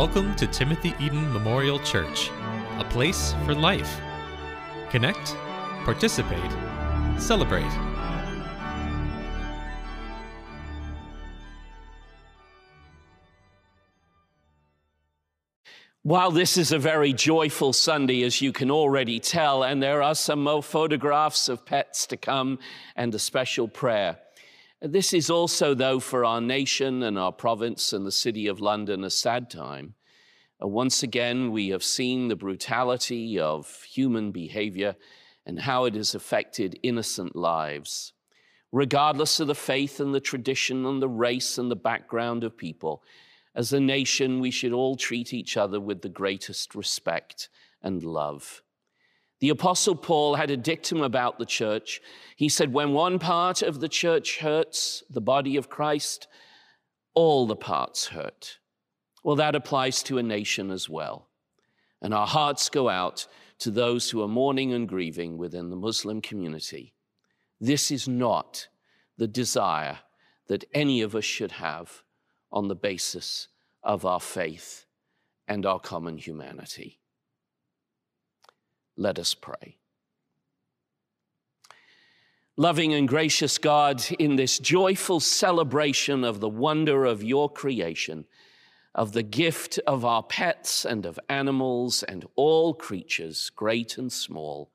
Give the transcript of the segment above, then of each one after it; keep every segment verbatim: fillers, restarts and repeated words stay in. Welcome to Timothy Eaton Memorial Church, a place for life. Connect, participate, celebrate. Wow, this is a very joyful Sunday, as you can already tell, and there are some more photographs of pets to come and a special prayer. This is also, though, for our nation and our province and the city of London, a sad time. Once again, we have seen the brutality of human behavior and how it has affected innocent lives. Regardless of the faith and the tradition and the race and the background of people, as a nation, we should all treat each other with the greatest respect and love. The Apostle Paul had a dictum about the church. He said, when one part of the church hurts, the body of Christ, all the parts hurt. Well, that applies to a nation as well. And our hearts go out to those who are mourning and grieving within the Muslim community. This is not the desire that any of us should have on the basis of our faith and our common humanity. Let us pray. Loving and gracious God, in this joyful celebration of the wonder of your creation, of the gift of our pets and of animals and all creatures, great and small,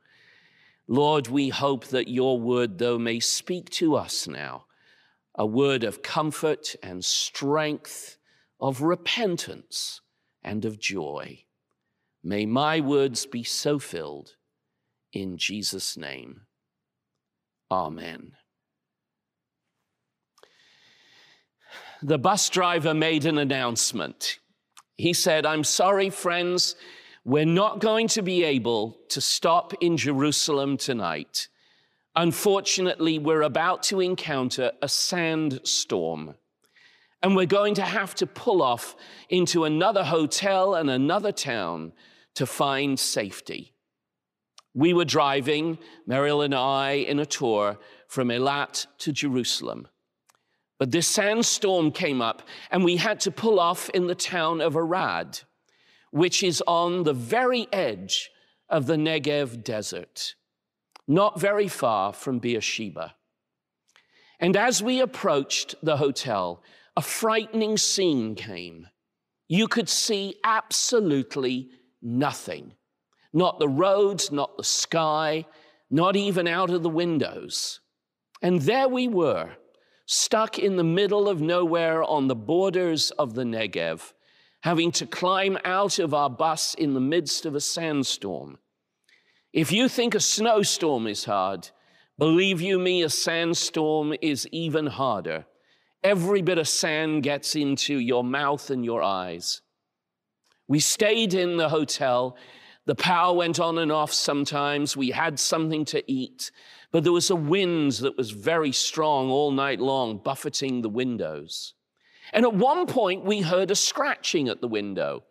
Lord, we hope that your word, though, may speak to us now, a word of comfort and strength, of repentance and of joy. May my words be so filled, in Jesus' name. Amen. The bus driver made an announcement. He said, I'm sorry, friends, we're not going to be able to stop in Jerusalem tonight. Unfortunately, we're about to encounter a sandstorm, and we're going to have to pull off into another hotel and another town to find safety. We were driving, Meriel and I, in a tour from Elat to Jerusalem. But this sandstorm came up, and we had to pull off in the town of Arad, which is on the very edge of the Negev desert, not very far from Beersheba. And as we approached the hotel, a frightening scene came. You could see absolutely nothing. Not the roads, not the sky, not even out of the windows. And there we were, stuck in the middle of nowhere on the borders of the Negev, having to climb out of our bus in the midst of a sandstorm. If you think a snowstorm is hard, believe you me, a sandstorm is even harder. Every bit of sand gets into your mouth and your eyes. We stayed in the hotel. The power went on and off sometimes. We had something to eat, but there was a wind that was very strong all night long, buffeting the windows. And at one point, we heard a scratching at the window,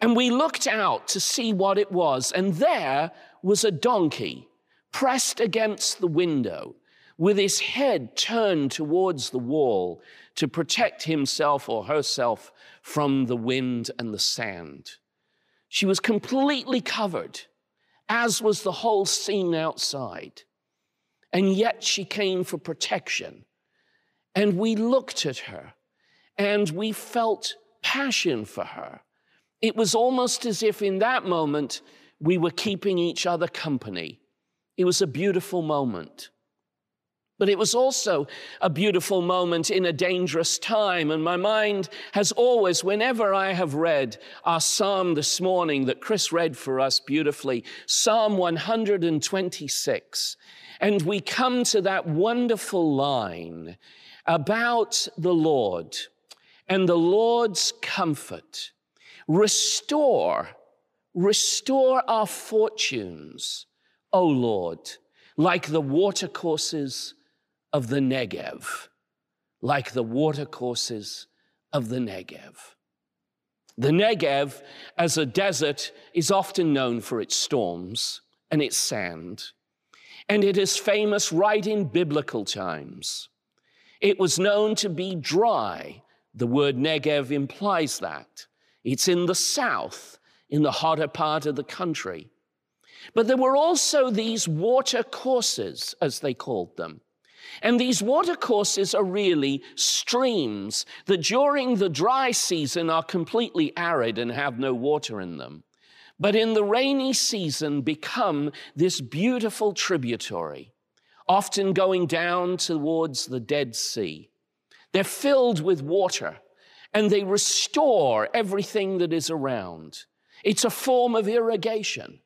and we looked out to see what it was, and there was a donkey pressed against the window, with his head turned towards the wall to protect himself or herself from the wind and the sand. She was completely covered, as was the whole scene outside. And yet she came for protection. And we looked at her, and we felt passion for her. It was almost as if in that moment we were keeping each other company. It was a beautiful moment. But it was also a beautiful moment in a dangerous time. And my mind has always, whenever I have read our psalm this morning that Chris read for us beautifully, Psalm one twenty-six, and we come to that wonderful line about the Lord and the Lord's comfort. Restore, restore our fortunes, O Lord, like the watercourses of the Negev, like the watercourses of the Negev. The Negev, as a desert, is often known for its storms and its sand, and it is famous right in biblical times. It was known to be dry. The word Negev implies that. It's in the south, in the hotter part of the country. But there were also these water courses, as they called them. And these water courses are really streams that during the dry season are completely arid and have no water in them, but in the rainy season become this beautiful tributary, often going down towards the Dead Sea. They're filled with water, and they restore everything that is around. It's a form of irrigation.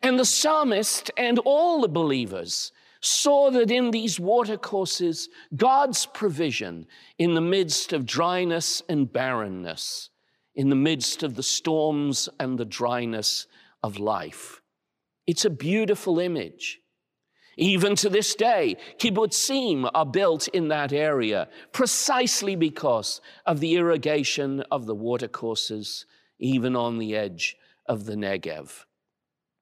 And the psalmist and all the believers saw that in these watercourses, God's provision in the midst of dryness and barrenness, in the midst of the storms and the dryness of life. It's a beautiful image. Even to this day, kibbutzim are built in that area precisely because of the irrigation of the watercourses, even on the edge of the Negev.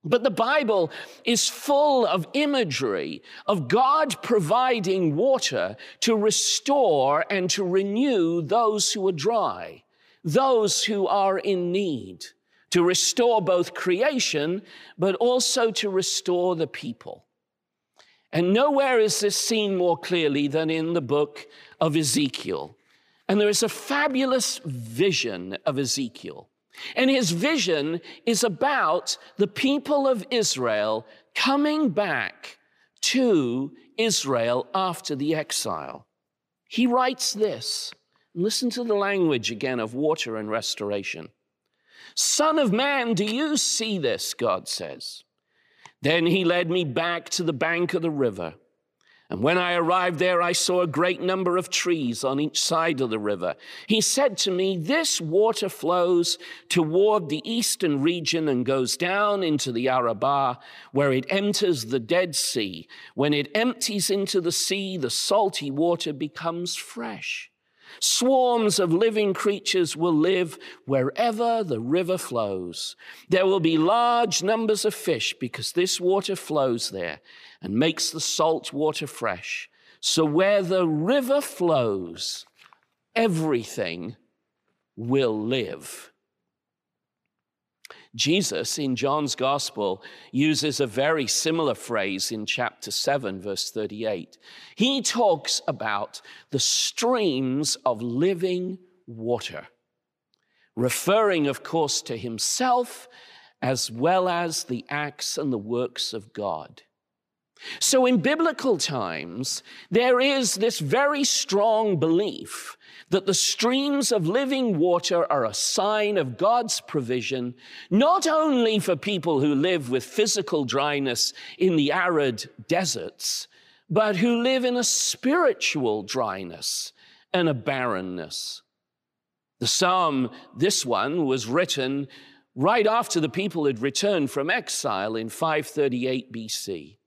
But the Bible is full of imagery of God providing water to restore and to renew those who are dry, those who are in need, to restore both creation, but also to restore the people. And nowhere is this seen more clearly than in the book of Ezekiel. And there is a fabulous vision of Ezekiel. And his vision is about the people of Israel coming back to Israel after the exile. He writes this. Listen to the language again of water and restoration. Son of man, do you see this? God says. Then he led me back to the bank of the river. And when I arrived there, I saw a great number of trees on each side of the river. He said to me, this water flows toward the eastern region and goes down into the Arabah, where it enters the Dead Sea. When it empties into the sea, the salty water becomes fresh. Swarms of living creatures will live wherever the river flows. There will be large numbers of fish because this water flows there and makes the salt water fresh. So where the river flows, everything will live. Jesus in John's Gospel uses a very similar phrase in chapter seven, verse thirty-eight. He talks about the streams of living water, referring, of course, to himself as well as the acts and the works of God. So in biblical times, there is this very strong belief that the streams of living water are a sign of God's provision, not only for people who live with physical dryness in the arid deserts, but who live in a spiritual dryness and a barrenness. The psalm, this one, was written right after the people had returned from exile in five thirty-eight B C.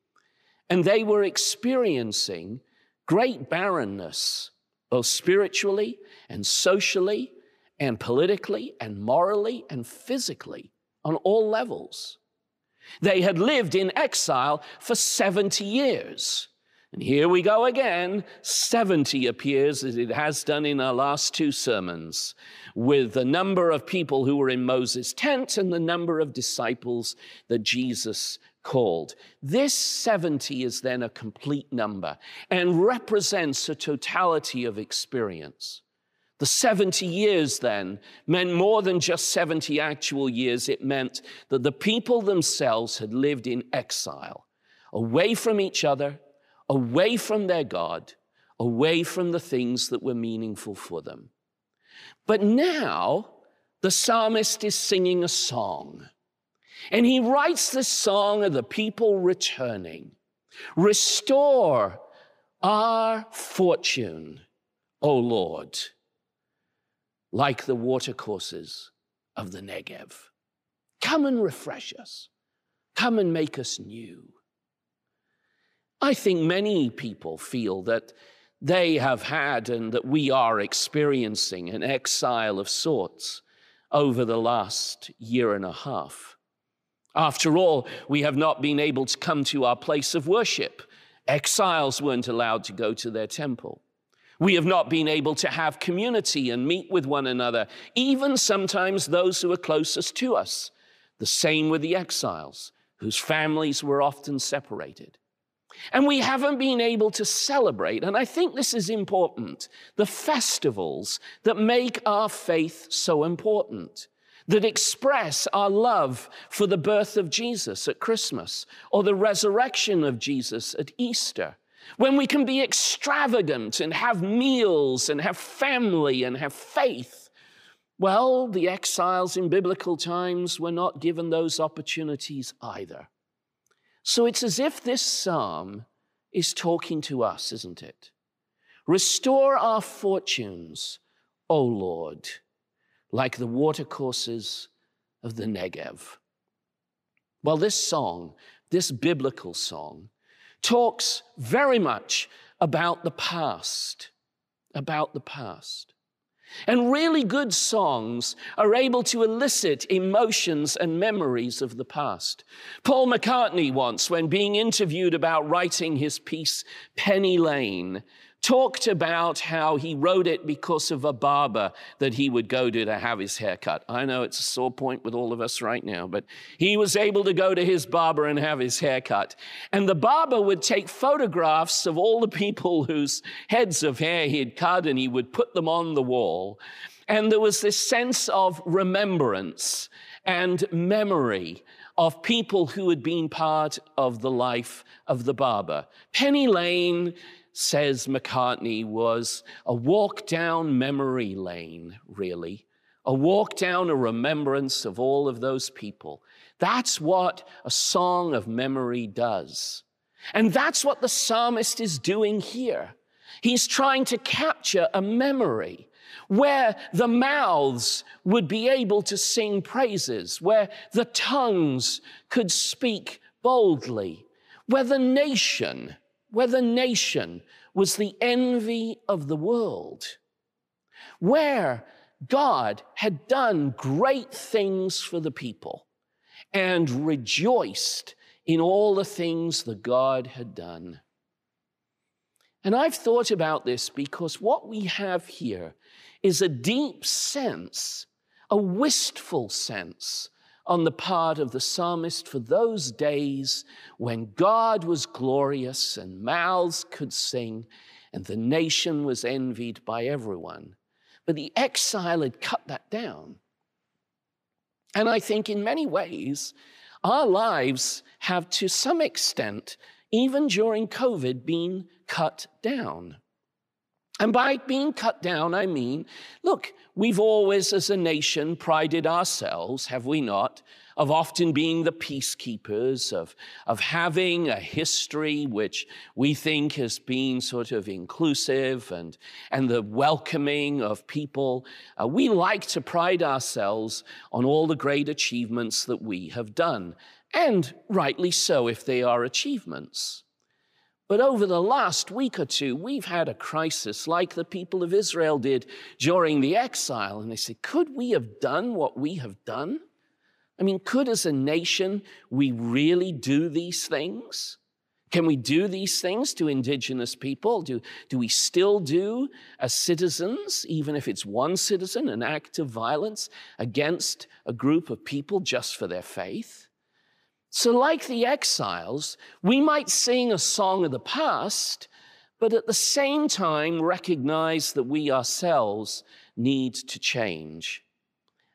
And they were experiencing great barrenness, both spiritually and socially and politically and morally and physically on all levels. They had lived in exile for seventy years. And here we go again, seventy appears as it has done in our last two sermons, with the number of people who were in Moses' tent and the number of disciples that Jesus called. This seventy is then a complete number and represents a totality of experience. The seventy years then meant more than just seventy actual years. It meant that the people themselves had lived in exile, away from each other, away from their God, away from the things that were meaningful for them. But now the psalmist is singing a song. And he writes this song of the people returning. Restore our fortune, O Lord, like the watercourses of the Negev. Come and refresh us. Come and make us new. I think many people feel that they have had and that we are experiencing an exile of sorts over the last year and a half. After all, we have not been able to come to our place of worship. Exiles weren't allowed to go to their temple. We have not been able to have community and meet with one another, even sometimes those who are closest to us. The same with the exiles, whose families were often separated. And we haven't been able to celebrate, and I think this is important, the festivals that make our faith so important, that express our love for the birth of Jesus at Christmas or the resurrection of Jesus at Easter, when we can be extravagant and have meals and have family and have faith. Well, the exiles in biblical times were not given those opportunities either. So it's as if this psalm is talking to us, isn't it? Restore our fortunes, O Lord, like the watercourses of the Negev. Well, this song, this biblical song, talks very much about the past, about the past. And really good songs are able to elicit emotions and memories of the past. Paul McCartney once, when being interviewed about writing his piece, Penny Lane, talked about how he wrote it because of a barber that he would go to to have his hair cut. I know it's a sore point with all of us right now, but he was able to go to his barber and have his hair cut. And the barber would take photographs of all the people whose heads of hair he had cut, and he would put them on the wall. And there was this sense of remembrance and memory of people who had been part of the life of the barber. Penny Lane, says McCartney, was a walk down memory lane, really. A walk down a remembrance of all of those people. That's what a song of memory does. And that's what the psalmist is doing here. He's trying to capture a memory where the mouths would be able to sing praises, where the tongues could speak boldly, where the nation where the nation was the envy of the world, where God had done great things for the people and rejoiced in all the things that God had done. And I've thought about this because what we have here is a deep sense, a wistful sense, on the part of the psalmist for those days when God was glorious and mouths could sing and the nation was envied by everyone. But the exile had cut that down. And I think in many ways, our lives have to some extent, even during COVID, been cut down. And by being cut down, I mean, look, we've always as a nation prided ourselves, have we not, of often being the peacekeepers, of, of having a history which we think has been sort of inclusive and, and the welcoming of people. Uh, we like to pride ourselves on all the great achievements that we have done, and rightly so if they are achievements. But over the last week or two, we've had a crisis like the people of Israel did during the exile. And they said, could we have done what we have done? I mean, could as a nation, we really do these things? Can we do these things to indigenous people? Do, do we still do as citizens, even if it's one citizen, an act of violence against a group of people just for their faith? So like the exiles, we might sing a song of the past, but at the same time recognize that we ourselves need to change.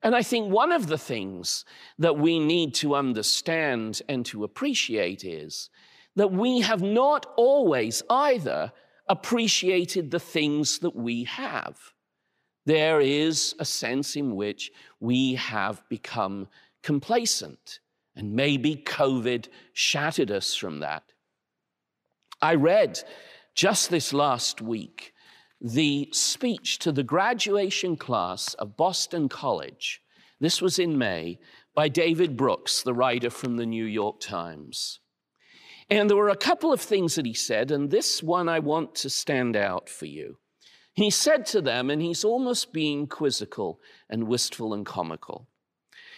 And I think one of the things that we need to understand and to appreciate is that we have not always either appreciated the things that we have. There is a sense in which we have become complacent. And maybe COVID shattered us from that. I read just this last week the speech to the graduation class of Boston College. This was in May by David Brooks, the writer from the New York Times. And there were a couple of things that he said, and this one I want to stand out for you. He said to them, and he's almost being quizzical and wistful and comical.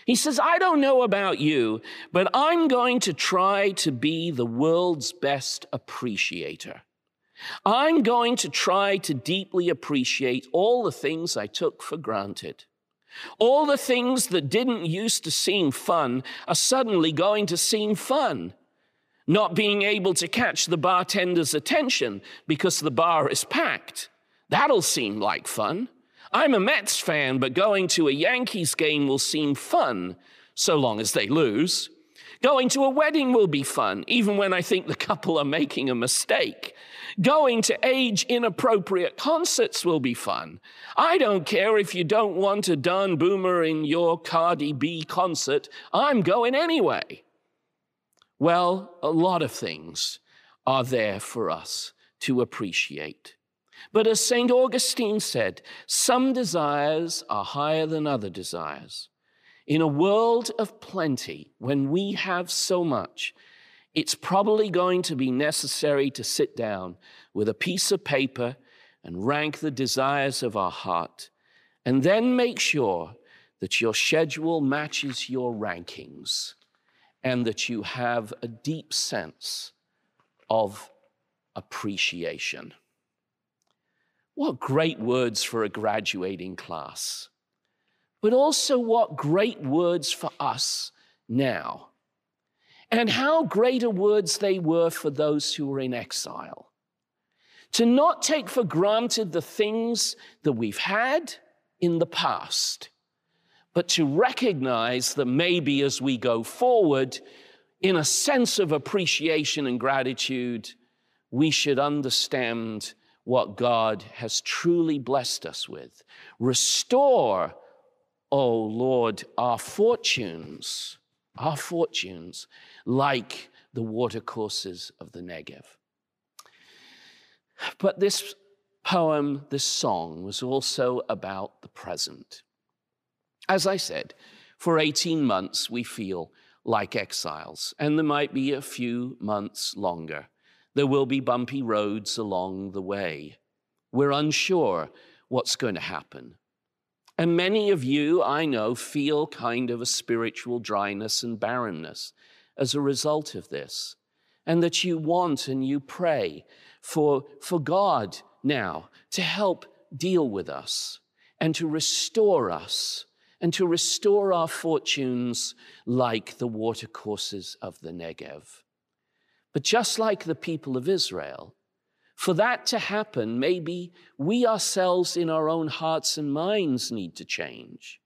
He says, I don't know about you, but I'm going to try to be the world's best appreciator. I'm going to try to deeply appreciate all the things I took for granted. All the things that didn't used to seem fun are suddenly going to seem fun. Not being able to catch the bartender's attention because the bar is packed. That'll seem like fun. I'm a Mets fan, but going to a Yankees game will seem fun, so long as they lose. Going to a wedding will be fun, even when I think the couple are making a mistake. Going to age-inappropriate concerts will be fun. I don't care if you don't want a Don Boomer in your Cardi B concert. I'm going anyway. Well, a lot of things are there for us to appreciate. But as Saint Augustine said, some desires are higher than other desires. In a world of plenty, when we have so much, it's probably going to be necessary to sit down with a piece of paper and rank the desires of our heart, and then make sure that your schedule matches your rankings and that you have a deep sense of appreciation. What great words for a graduating class. But also what great words for us now, and how greater words they were for those who were in exile. To not take for granted the things that we've had in the past, but to recognize that maybe as we go forward, in a sense of appreciation and gratitude, we should understand what God has truly blessed us with. Restore, oh Lord, our fortunes, our fortunes, like the watercourses of the Negev. But this poem, this song, was also about the present. As I said, for eighteen months, we feel like exiles, and there might be a few months longer. There will be bumpy roads along the way. We're unsure what's going to happen. And many of you, I know, feel kind of a spiritual dryness and barrenness as a result of this, and that you want and you pray for, for God now to help deal with us and to restore us and to restore our fortunes like the watercourses of the Negev. But just like the people of Israel, for that to happen, maybe we ourselves in our own hearts and minds need to change.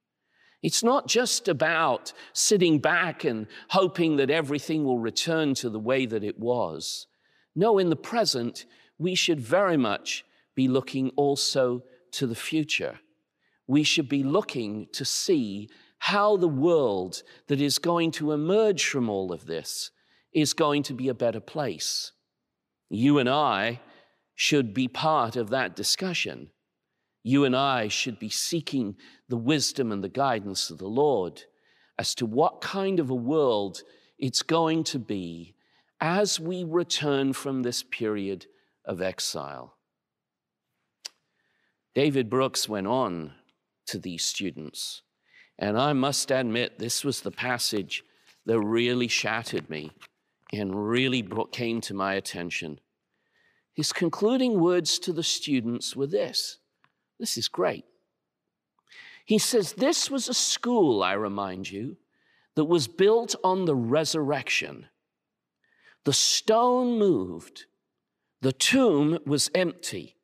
It's not just about sitting back and hoping that everything will return to the way that it was. No, in the present, we should very much be looking also to the future. We should be looking to see how the world that is going to emerge from all of this is going to be a better place. You and I should be part of that discussion. You and I should be seeking the wisdom and the guidance of the Lord as to what kind of a world it's going to be as we return from this period of exile. David Brooks went on to these students, and I must admit this was the passage that really shattered me and really brought, came to my attention. His concluding words to the students were this. This is great. He says, "This was a school, I remind you, that was built on the resurrection. The stone moved. The tomb was empty.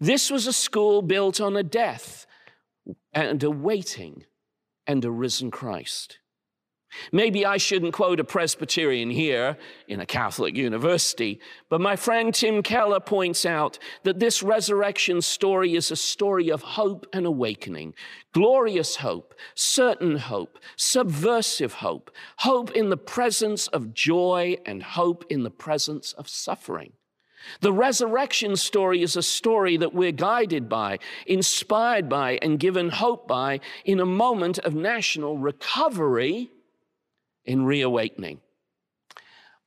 This was a school built on a death and a waiting and a risen Christ." Maybe I shouldn't quote a Presbyterian here in a Catholic university, but my friend Tim Keller points out that this resurrection story is a story of hope and awakening, glorious hope, certain hope, subversive hope, hope in the presence of joy and hope in the presence of suffering. The resurrection story is a story that we're guided by, inspired by, and given hope by in a moment of national recovery in reawakening.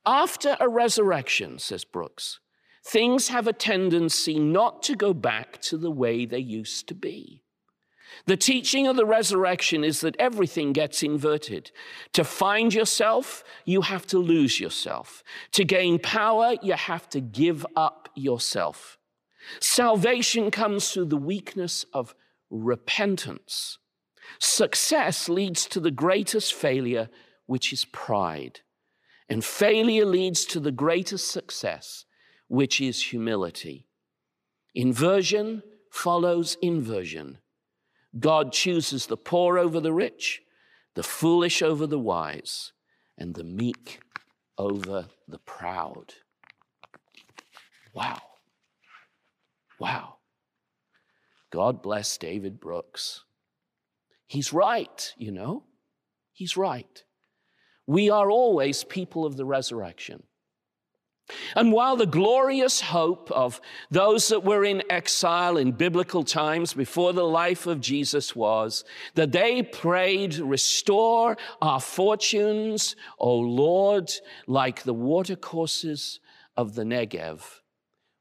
After a resurrection, says Brooks, things have a tendency not to go back to the way they used to be. The teaching of the resurrection is that everything gets inverted. To find yourself, you have to lose yourself. To gain power, you have to give up yourself. Salvation comes through the weakness of repentance. Success leads to the greatest failure, which is pride. And failure leads to the greatest success, which is humility. Inversion follows inversion. God chooses the poor over the rich, the foolish over the wise, and the meek over the proud. Wow. Wow. God bless David Brooks. He's right, you know. He's right. We are always people of the resurrection. And while the glorious hope of those that were in exile in biblical times before the life of Jesus was that they prayed, "Restore our fortunes, O Lord, like the watercourses of the Negev,"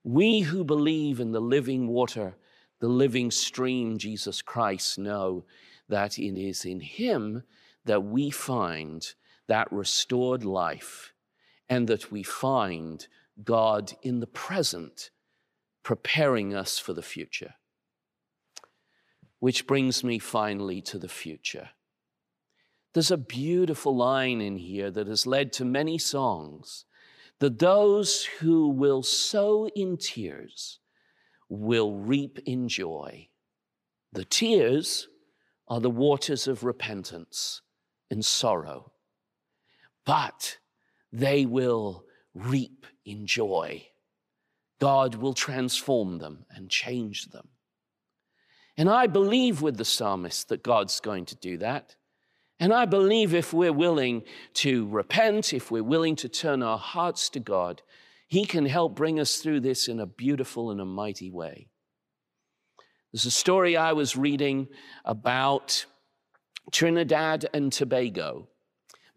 we who believe in the living water, the living stream, Jesus Christ, know that it is in him that we find that restored life, and that we find God in the present, preparing us for the future. Which brings me finally to the future. There's a beautiful line in here that has led to many songs, that those who will sow in tears will reap in joy. The tears are the waters of repentance and sorrow, but they will reap in joy. God will transform them and change them. And I believe with the psalmist that God's going to do that. And I believe if we're willing to repent, if we're willing to turn our hearts to God, he can help bring us through this in a beautiful and a mighty way. There's a story I was reading about Trinidad and Tobago.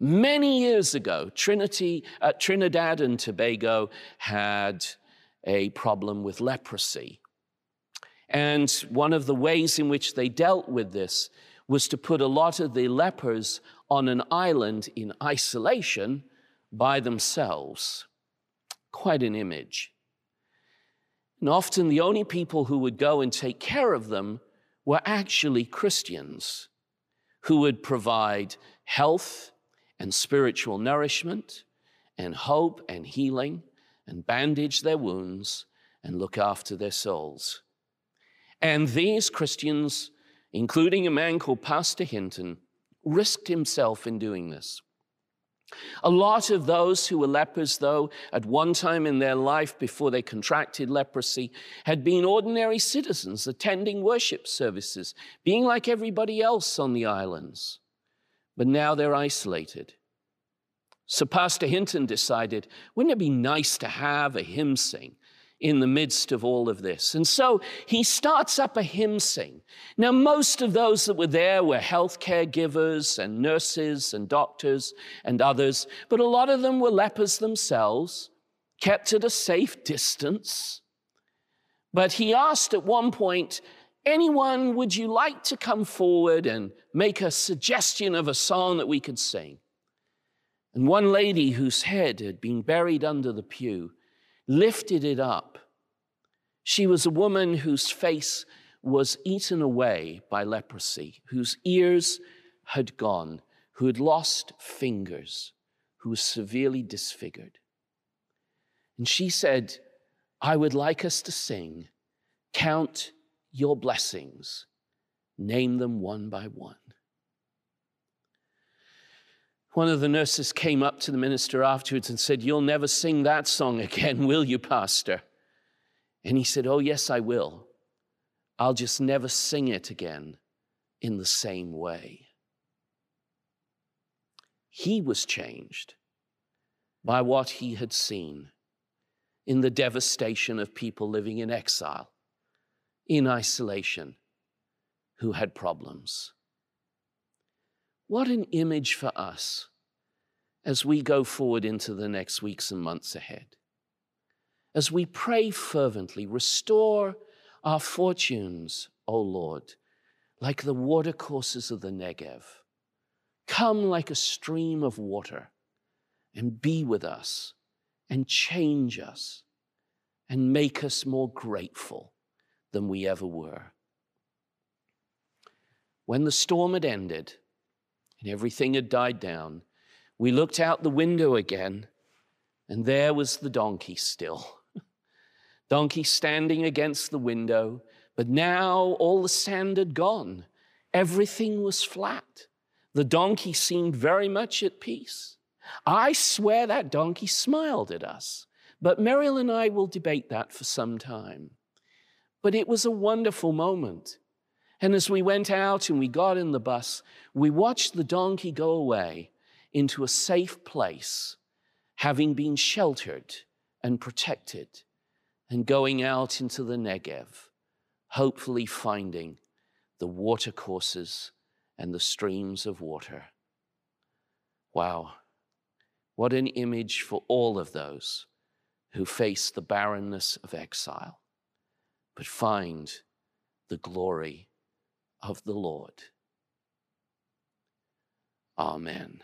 Many years ago, Trinity, uh, Trinidad and Tobago had a problem with leprosy. And one of the ways in which they dealt with this was to put a lot of the lepers on an island in isolation by themselves. Quite an image. And often the only people who would go and take care of them were actually Christians who would provide health and spiritual nourishment, and hope and healing, and bandage their wounds, and look after their souls. And these Christians, including a man called Pastor Hinton, risked himself in doing this. A lot of those who were lepers, though, at one time in their life before they contracted leprosy, had been ordinary citizens attending worship services, being like everybody else on the islands. But now they're isolated. So Pastor Hinton decided, wouldn't it be nice to have a hymn sing in the midst of all of this? And so he starts up a hymn sing. Now, most of those that were there were healthcare givers and nurses and doctors and others, but a lot of them were lepers themselves, kept at a safe distance. But he asked at one point, "Anyone, would you like to come forward and make a suggestion of a song that we could sing?" And one lady whose head had been buried under the pew lifted it up. She was a woman whose face was eaten away by leprosy, whose ears had gone, who had lost fingers, who was severely disfigured. And she said, "I would like us to sing, Count Your Blessings, name them one by one." One of the nurses came up to the minister afterwards and said, "You'll never sing that song again, will you, Pastor?" And he said, "Oh, yes, I will. I'll just never sing it again in the same way." He was changed by what he had seen in the devastation of people living in exile, in isolation, who had problems. What an image for us as we go forward into the next weeks and months ahead. As we pray fervently, "Restore our fortunes, O Lord, like the watercourses of the Negev. Come like a stream of water and be with us and change us and make us more grateful than we ever were. When the storm had ended and everything had died down, we looked out the window again, and there was the donkey still. Donkey standing against the window, but now all the sand had gone. Everything was flat. The donkey seemed very much at peace. I swear that donkey smiled at us, but Meriel and I will debate that for some time. But it was a wonderful moment. And as we went out and we got in the bus, we watched the donkey go away into a safe place, having been sheltered and protected, and going out into the Negev, hopefully finding the watercourses and the streams of water. Wow, what an image for all of those who face the barrenness of exile, but find the glory of the Lord. Amen.